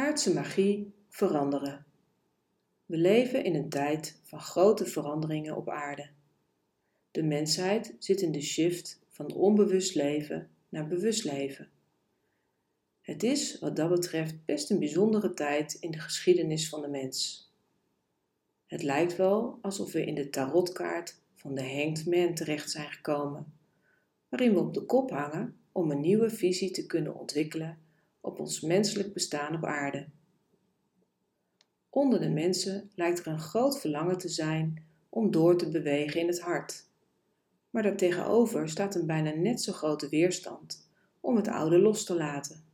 Aardse magie, veranderen. We leven in een tijd van grote veranderingen op aarde. De mensheid zit in de shift van onbewust leven naar bewust leven. Het is wat dat betreft best een bijzondere tijd in de geschiedenis van de mens. Het lijkt wel alsof we in de tarotkaart van de Hanged Man terecht zijn gekomen, waarin we op de kop hangen om een nieuwe visie te kunnen ontwikkelen op ons menselijk bestaan op aarde. Onder de mensen lijkt er een groot verlangen te zijn om door te bewegen in het hart. Maar daartegenover staat een bijna net zo grote weerstand om het oude los te laten.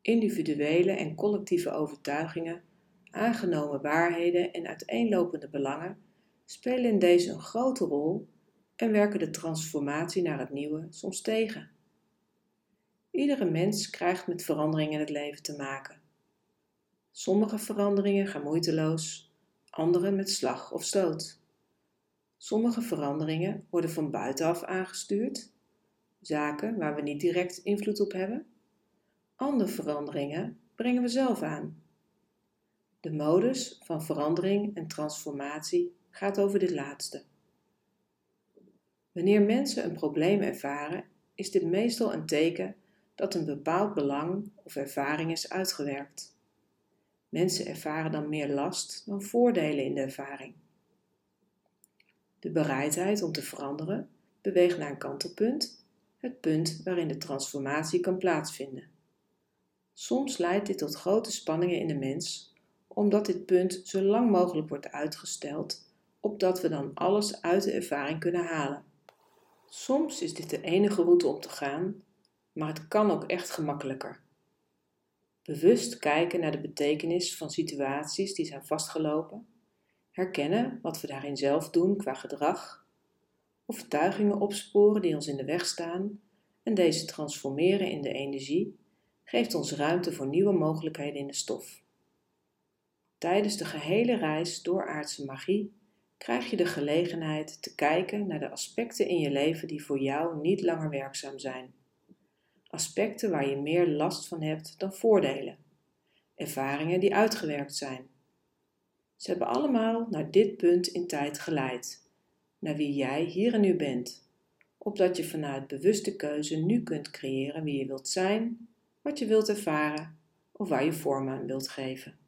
Individuele en collectieve overtuigingen, aangenomen waarheden en uiteenlopende belangen spelen in deze een grote rol en werken de transformatie naar het nieuwe soms tegen. Iedere mens krijgt met veranderingen in het leven te maken. Sommige veranderingen gaan moeiteloos, andere met slag of stoot. Sommige veranderingen worden van buitenaf aangestuurd, zaken waar we niet direct invloed op hebben. Andere veranderingen brengen we zelf aan. De modus van verandering en transformatie gaat over dit laatste. Wanneer mensen een probleem ervaren, is dit meestal een teken dat een bepaald belang of ervaring is uitgewerkt. Mensen ervaren dan meer last dan voordelen in de ervaring. De bereidheid om te veranderen beweegt naar een kantelpunt, het punt waarin de transformatie kan plaatsvinden. Soms leidt dit tot grote spanningen in de mens, omdat dit punt zo lang mogelijk wordt uitgesteld, opdat we dan alles uit de ervaring kunnen halen. Soms is dit de enige route om te gaan, maar het kan ook echt gemakkelijker. Bewust kijken naar de betekenis van situaties die zijn vastgelopen, herkennen wat we daarin zelf doen qua gedrag, overtuigingen opsporen die ons in de weg staan en deze transformeren in de energie, geeft ons ruimte voor nieuwe mogelijkheden in de stof. Tijdens de gehele reis door aardse magie krijg je de gelegenheid te kijken naar de aspecten in je leven die voor jou niet langer werkzaam zijn. Aspecten waar je meer last van hebt dan voordelen. Ervaringen die uitgewerkt zijn. Ze hebben allemaal naar dit punt in tijd geleid, naar wie jij hier en nu bent, opdat je vanuit bewuste keuze nu kunt creëren wie je wilt zijn, wat je wilt ervaren of waar je vorm aan wilt geven.